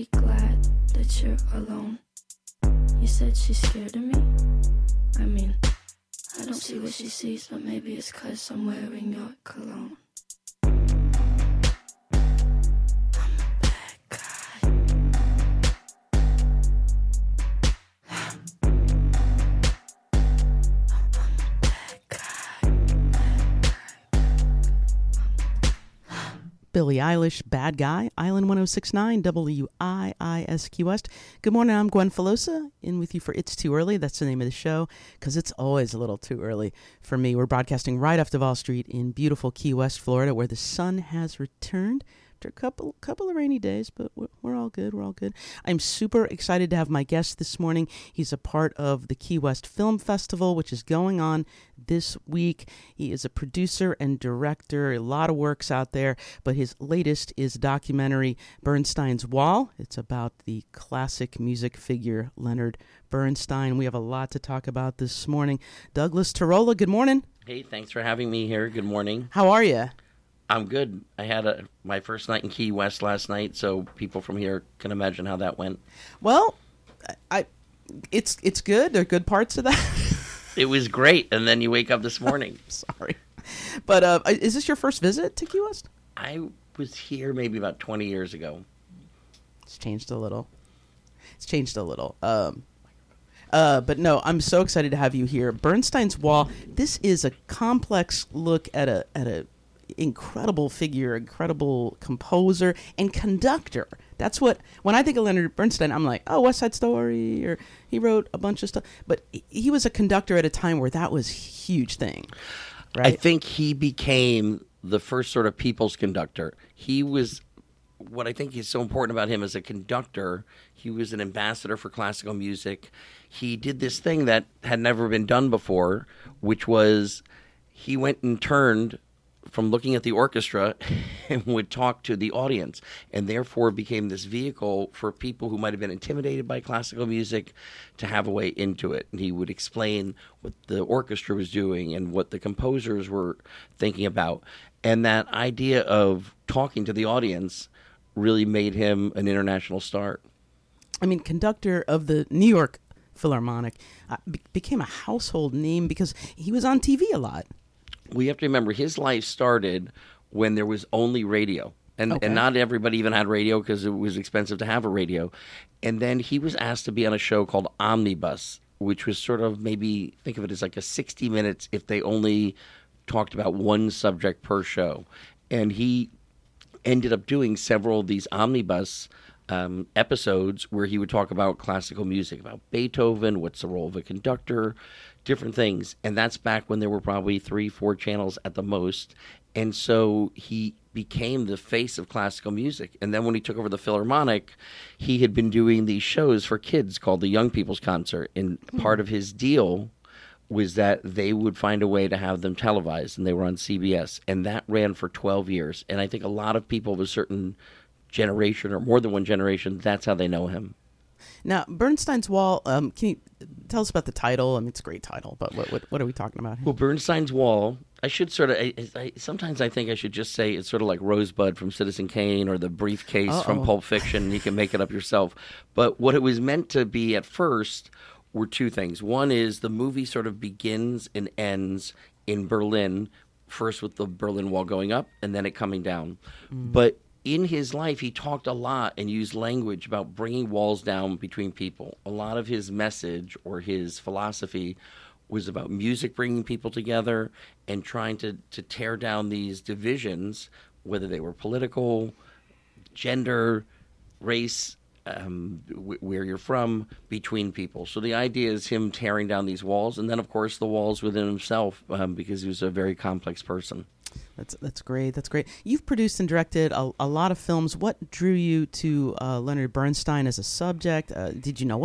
Be glad that you're alone. You said she's scared of me? I mean, I don't see what she sees, but maybe it's 'cause I'm wearing your cologne. Billie Eilish, Bad Guy, Island 1069, WIISQ West. Good morning, I'm Gwen Filosa, in with you for It's Too Early. That's the name of the show, because it's always a little too early for me. We're broadcasting right off Duval Street in beautiful Key West, Florida, where the sun has returned after a couple of rainy days, but we're all good, we're all good. I'm super excited to have my guest this morning. He's a part of the Key West Film Festival, which is going on this week. He is a producer and director, a lot of works out there, but his latest is documentary Bernstein's Wall. It's about the classic music figure Leonard Bernstein. We have a lot to talk about this morning. Douglas Tirola, good morning. Hey, thanks for having me here. Good morning. How are you? I'm good. I had my first night in Key West last night, so people from here can imagine how that went. Well, it's good. There are good parts of that. It was great, and then you wake up this morning. Sorry. But is this your first visit to Key West? I was here maybe about 20 years ago. It's changed a little. But no, I'm so excited to have you here. Bernstein's Wall, this is a complex look at a incredible figure, incredible composer and conductor. That's what, when I think of Leonard Bernstein, I'm like, oh, West Side Story, or he wrote a bunch of stuff. But he was a conductor at a time where that was a huge thing, right? I think he became the first sort of people's conductor. He was, what I think is so important about him as a conductor, he was an ambassador for classical music. He did this thing that had never been done before, which was he went and turned from looking at the orchestra and would talk to the audience, and therefore became this vehicle for people who might have been intimidated by classical music to have a way into it. And he would explain what the orchestra was doing and what the composers were thinking about. And that idea of talking to the audience really made him an international star. I mean, conductor of the New York Philharmonic became a household name because he was on TV a lot. We have to remember his life started when there was only radio. And not everybody even had radio because it was expensive to have a radio. And then he was asked to be on a show called Omnibus, which was sort of maybe, think of it as like a 60 minutes if they only talked about one subject per show. And he ended up doing several of these Omnibus episodes where he would talk about classical music, about Beethoven, what's the role of a conductor, different things. And that's back when there were probably 3-4 channels at the most. And so he became the face of classical music. And then when he took over the Philharmonic, he had been doing these shows for kids called the Young People's Concert. And part of his deal was that they would find a way to have them televised, and they were on CBS. And that ran for 12 years. And I think a lot of people of a certain generation or more than one generation, that's how they know him. Now, Bernstein's Wall, can you tell us about the title? I mean, it's a great title, but what are we talking about here? Well, Bernstein's Wall, I should sort of, sometimes I think I should just say it's sort of like Rosebud from Citizen Kane or the briefcase from Pulp Fiction. You can make it up yourself. But what it was meant to be at first were two things. One is the movie sort of begins and ends in Berlin, first with the Berlin Wall going up and then it coming down. Mm. But in his life, he talked a lot and used language about bringing walls down between people. A lot of his message or his philosophy was about music bringing people together and trying to tear down these divisions, whether they were political, gender, race, where you're from, between people. So the idea is him tearing down these walls, and then, of course, the walls within himself, because he was a very complex person. That's great. You've produced and directed a lot of films. What drew you to Leonard Bernstein as a subject? What did you know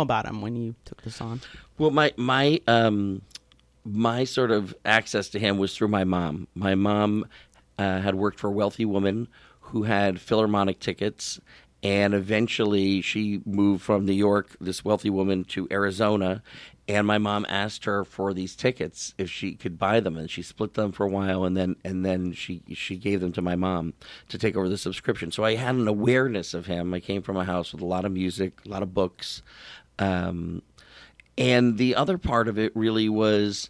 about him when you took this on? Well, my sort of access to him was through my mom. My mom had worked for a wealthy woman who had Philharmonic tickets, And eventually she moved from New York, this wealthy woman, to Arizona. And my mom asked her for these tickets if she could buy them. And she split them for a while, and then she gave them to my mom to take over the subscription. So I had an awareness of him. I came from a house with a lot of music, a lot of books. And the other part of it really was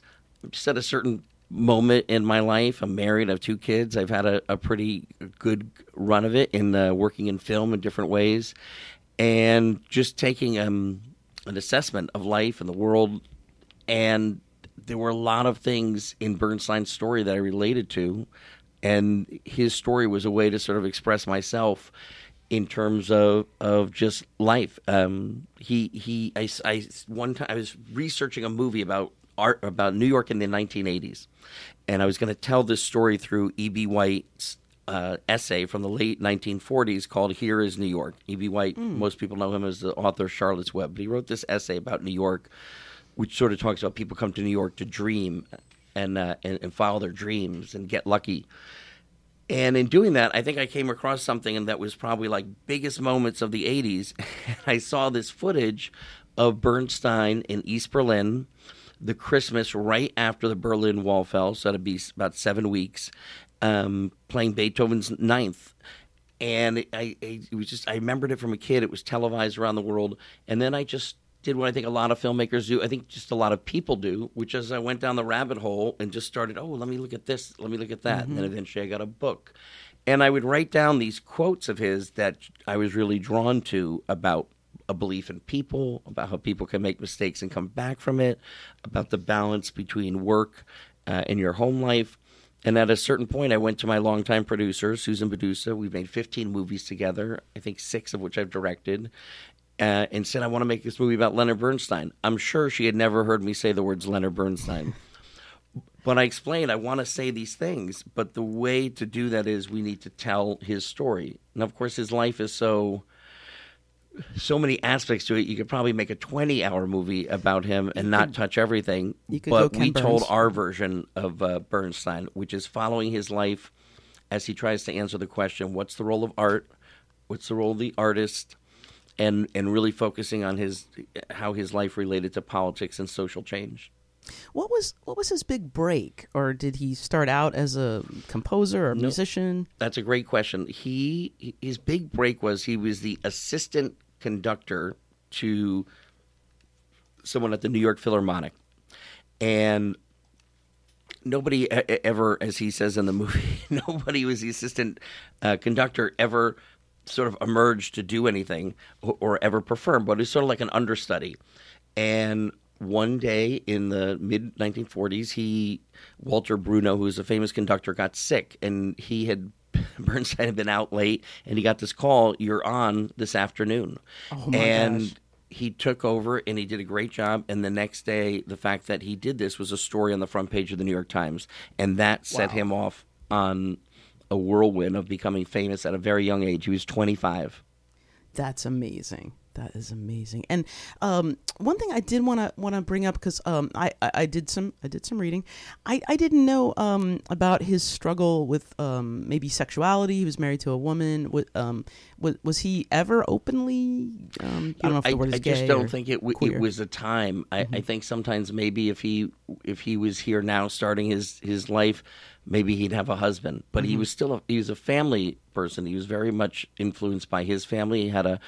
just at a certain moment in my life. I'm married, I have two kids. I've had a pretty good run of it in working in film in different ways, and just taking an assessment of life and the world. And there were a lot of things in Bernstein's story that I related to, and his story was a way to sort of express myself in terms of just life. One time I was researching a movie about art, about New York in the 1980s, and I was going to tell this story through E.B. White's essay from the late 1940s called Here is New York. E.B. White, most people know him as the author of Charlotte's Web, but he wrote this essay about New York, which sort of talks about people come to New York to dream and follow their dreams and get lucky. And in doing that, I think I came across something that was probably like biggest moments of the 80s. I saw this footage of Bernstein in East Berlin, the Christmas right after the Berlin Wall fell, so that'd be about 7 weeks, playing Beethoven's Ninth. And it was just, I remembered it from a kid. It was televised around the world. And then I just did what I think a lot of filmmakers do, I think just a lot of people do, which is I went down the rabbit hole and just started, let me look at this, let me look at that. Mm-hmm. And then eventually I got a book. And I would write down these quotes of his that I was really drawn to about a belief in people, about how people can make mistakes and come back from it, about the balance between work and your home life. And at a certain point, I went to my longtime producer, Susan Bedusa. We've made 15 movies together, I think 6 of which I've directed, and said, I want to make this movie about Leonard Bernstein. I'm sure she had never heard me say the words Leonard Bernstein. But I explained, I want to say these things, but the way to do that is we need to tell his story. And of course, his life is so many aspects to it. You could probably make a 20-hour movie about him and not touch everything. But we told our version of Bernstein, which is following his life as he tries to answer the question, what's the role of art? What's the role of the artist? And really focusing on how his life related to politics and social change. What was his big break? Or did he start out as a composer or musician? That's a great question. His big break was he was the assistant conductor to someone at the New York Philharmonic, and nobody ever, as he says in the movie, nobody was the assistant conductor ever sort of emerged to do anything or ever perform, but it's sort of like an understudy. And one day in the mid 1940s, Walter Bruno, who's a famous conductor, got sick, and Bernstein had been out late, and he got this call, "You're on this afternoon." Oh my gosh. He took over, and he did a great job. And the next day, the fact that he did this was a story on the front page of the New York Times, and that set him off on a whirlwind of becoming famous at a very young age. He was 25. That's amazing. That is amazing. And one thing I did want to bring up, because I did some reading. I didn't know about his struggle with maybe sexuality. He was married to a woman. Was he ever openly? I don't know if the word is gay. I just don't think it was a time. Mm-hmm. I think sometimes maybe if he was here now starting his life, maybe he'd have a husband. But mm-hmm. he was a family person. He was very much influenced by his family. He had a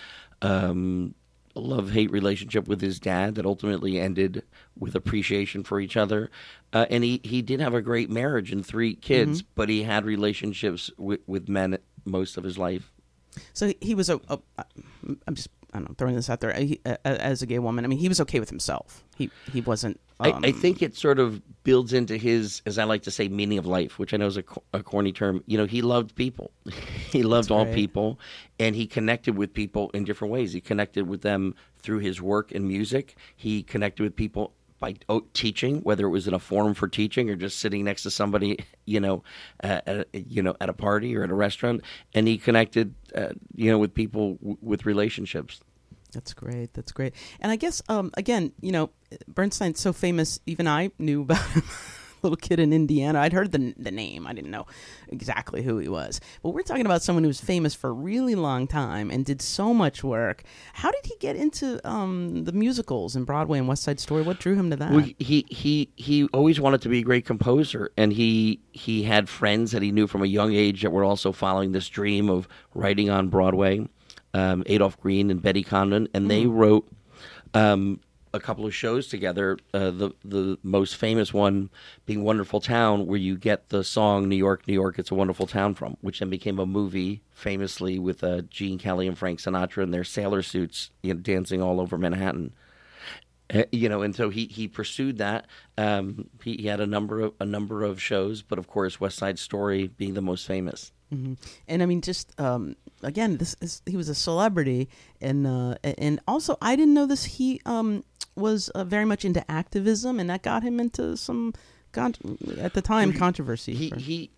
love-hate relationship with his dad that ultimately ended with appreciation for each other. And he did have a great marriage and 3 kids, mm-hmm. but he had relationships with men most of his life. So he was throwing this out there, as a gay woman. I mean, he was okay with himself. He wasn't. I think it sort of builds into his, as I like to say, meaning of life, which I know is a corny term. You know, he loved people. He loved all people, and he connected with people in different ways. He connected with them through his work and music. He connected with people by teaching, whether it was in a forum for teaching or just sitting next to somebody, at a party or at a restaurant. And he connected, with people with relationships. That's great. That's great. And I guess, again, Bernstein's so famous, even I knew about him little kid in Indiana. I'd heard the name. I didn't know exactly who he was. But we're talking about someone who was famous for a really long time and did so much work. How did he get into the musicals and Broadway and West Side Story? What drew him to that? Well, he always wanted to be a great composer, and he had friends that he knew from a young age that were also following this dream of writing on Broadway, Adolph Green and Betty Comden, and they wrote a couple of shows together, the most famous one being Wonderful Town, where you get the song New York, New York, It's a Wonderful Town from, which then became a movie famously with Gene Kelly and Frank Sinatra in their sailor suits, you know, dancing all over Manhattan. You know, and so he pursued that. He had a number of shows, but of course West Side Story being the most famous. Mm-hmm. And I mean, just again, he was a celebrity, and also I didn't know this. He was very much into activism, and that got him into some at the time controversy.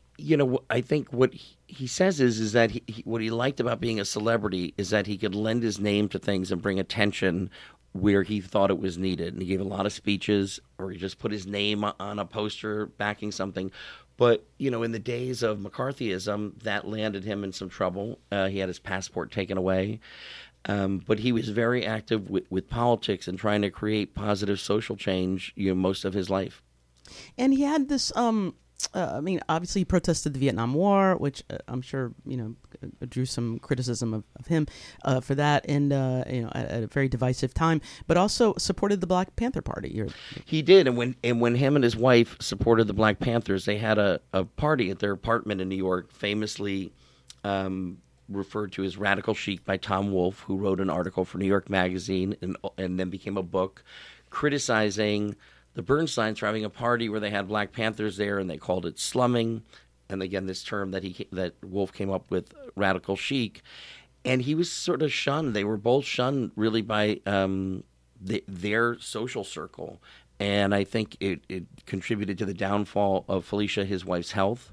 I think what he says is that what he liked about being a celebrity is that he could lend his name to things and bring attention where he thought it was needed. And he gave a lot of speeches, or he just put his name on a poster backing something. But, you know, in the days of McCarthyism, that landed him in some trouble. He had his passport taken away. But he was very active with politics and trying to create positive social change, you know, most of his life. And he had this... obviously he protested the Vietnam War, which I'm sure, you know, drew some criticism of him for that, and, you know, at a very divisive time, but also supported the Black Panther Party. He did, and when him and his wife supported the Black Panthers, they had a party at their apartment in New York, famously referred to as Radical Chic by Tom Wolfe, who wrote an article for New York Magazine and then became a book criticizing the Bernsteins were having a party where they had Black Panthers there, and they called it slumming. And again, this term that Wolfe came up with, radical chic. And he was sort of shunned. They were both shunned, really, by their social circle. And I think it contributed to the downfall of Felicia, his wife's health.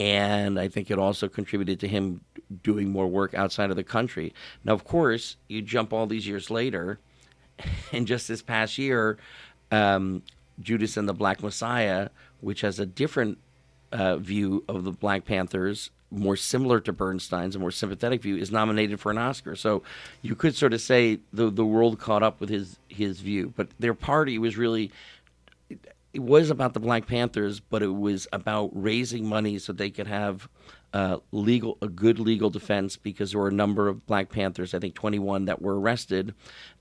And I think it also contributed to him doing more work outside of the country. Now, of course, you jump all these years later, and just this past year, Judas and the Black Messiah, which has a different view of the Black Panthers, more similar to Bernstein's, a more sympathetic view, is nominated for an Oscar. So you could sort of say the world caught up with his view. But their party was really – it was about the Black Panthers, but it was about raising money so they could have a good legal defense, because there were a number of Black Panthers, I think 21, that were arrested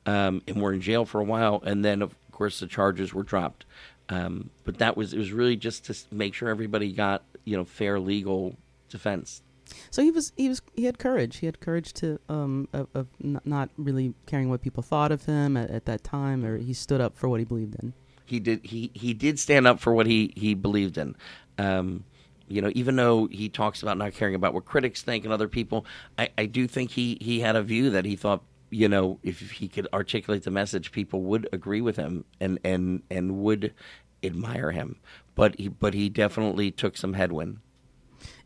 and were in jail for a while, and then – of course, the charges were dropped, but it was really just to make sure everybody got, you know, fair legal defense. So he had courage. He had courage to of not really caring what people thought of him at that time, or he stood up for what he believed in. He did. He did stand up for what he believed in. You know, even though he talks about not caring about what critics think and other people, I do think he had a view that he thought, you know, if he could articulate the message, people would agree with him and would admire him. But he definitely took some headwind.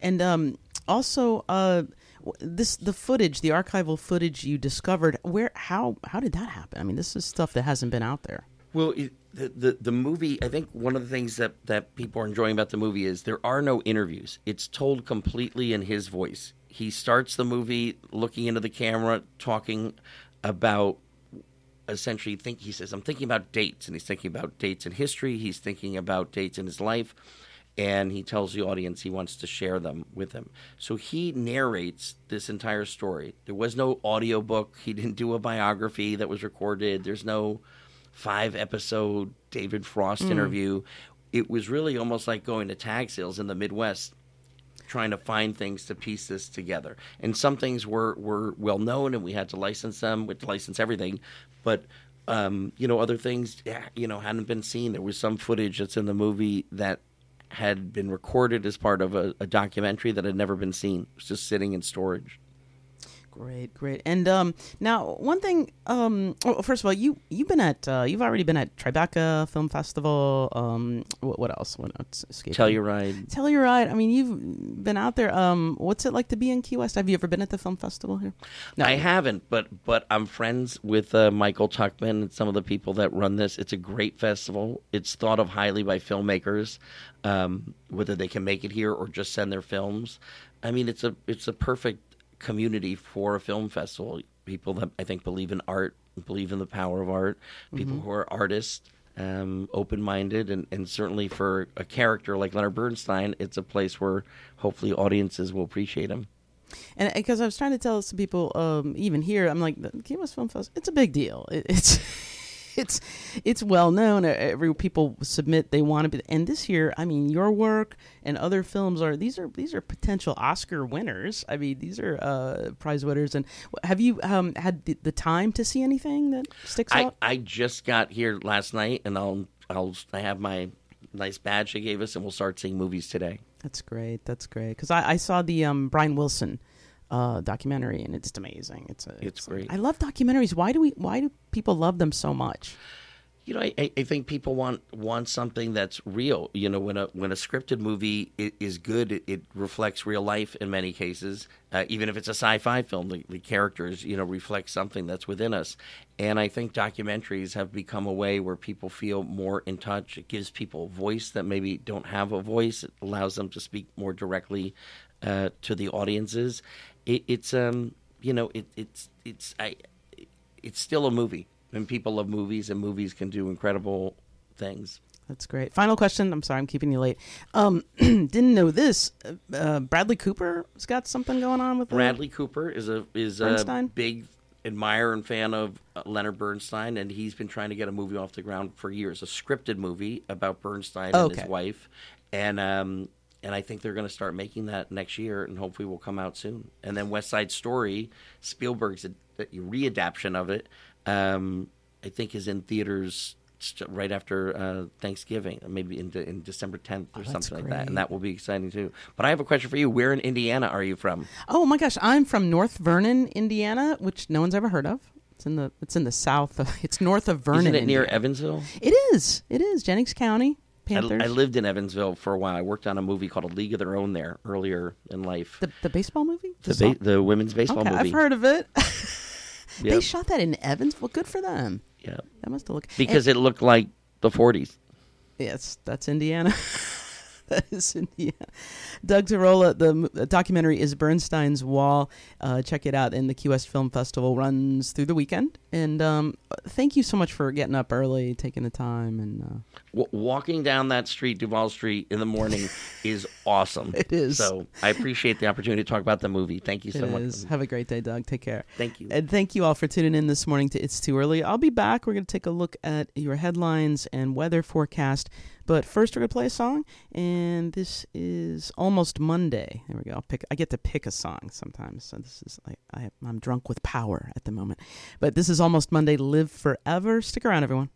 And also, the footage, the archival footage you discovered, how did that happen? I mean, this is stuff that hasn't been out there. Well, the movie, I think one of the things that people are enjoying about the movie is there are no interviews. It's told completely in his voice. He starts the movie looking into the camera, talking about essentially he says, I'm thinking about dates. And he's thinking about dates in history. He's thinking about dates in his life. And he tells the audience he wants to share them with him. So he narrates this entire story. There was no audiobook. He didn't do a biography that was recorded. There's no 5-episode David Frost interview. It was really almost like going to tag sales in the Midwest, trying to find things to piece this together. And some things were well known, and we had to license them. We had to license everything. But, you know, other things, you know, hadn't been seen. There was some footage that's in the movie that had been recorded as part of a documentary that had never been seen. It was just sitting in storage. Great, great. And now one thing, well, first of all, you've been at, you've already been at Tribeca Film Festival. What else? What else? Telluride. I mean, you've been out there. What's it like to be in Key West? Have you ever been at the film festival here? No, I haven't, but I'm friends with Michael Tuckman and some of the people that run this. It's a great festival. It's thought of highly by filmmakers, whether they can make it here or just send their films. I mean, it's a perfect community for a film festival. People that I think believe in art, believe in the power of art, people who are artists, open-minded, and certainly for a character like Leonard Bernstein, it's a place where hopefully audiences will appreciate him. And because I was trying to tell this to people, even here, I'm like, the Key West Film Festival, it's a big deal. It's well known. Every people submit they want to be, and this year, I mean, your work and other films are potential Oscar winners. I mean, these are prize winners. And have you had the time to see anything that sticks out? I just got here last night, and I have my nice badge they gave us, and we'll start seeing movies today. That's great. That's great, because I saw the Brian Wilson documentary, and it's amazing. It's great. I love documentaries. Why do people love them so much? You know, I think people want something that's real. You know, when a scripted movie is good, it reflects real life in many cases. Even if it's a sci-fi film, the characters, you know, reflect something that's within us. And I think documentaries have become a way where people feel more in touch. It gives people a voice that maybe don't have a voice. It allows them to speak more directly to the audiences. It's still a movie, and people love movies, and movies can do incredible things. That's great. Final question. I'm sorry, I'm keeping you late. Didn't know this. Bradley Cooper's got something going on with him. Bradley Cooper is a big admirer and fan of Leonard Bernstein, and he's been trying to get a movie off the ground for years, a scripted movie about Bernstein and his wife, and I think they're going to start making that next year, and hopefully will come out soon. And then West Side Story, Spielberg's readaptation of it, I think is in theaters right after Thanksgiving, maybe in December 10th or something like that. And that will be exciting too. But I have a question for you. Where in Indiana are you from? Oh my gosh, I'm from North Vernon, Indiana, which no one's ever heard of. It's in the south. It's north of Vernon. Isn't it near Evansville? It is. Jennings County. I lived in Evansville for a while. I worked on a movie called A League of Their Own there earlier in life. The baseball movie? The women's baseball movie. I've heard of it. Yep. They shot that in Evansville. Good for them. Yeah. That must have looked... Because it looked like the 40s. Yes, that's Indiana. That is Indiana. Doug Tirola, the documentary is Bernstein's Wall. Check it out. And the Key West Film Festival runs through the weekend. And thank you so much for getting up early, taking the time. And walking down that street, Duval Street, in the morning is awesome. It is. So I appreciate the opportunity to talk about the movie. Thank you so much. Have a great day, Doug. Take care. Thank you. And thank you all for tuning in this morning to It's Too Early. I'll be back. We're going to take a look at your headlines and weather forecast. But first, we're going to play a song, and this is Almost Monday. There we go. I get to pick a song sometimes, so this is like I'm drunk with power at the moment. But this is Almost Monday, Live Forever. Stick around, everyone.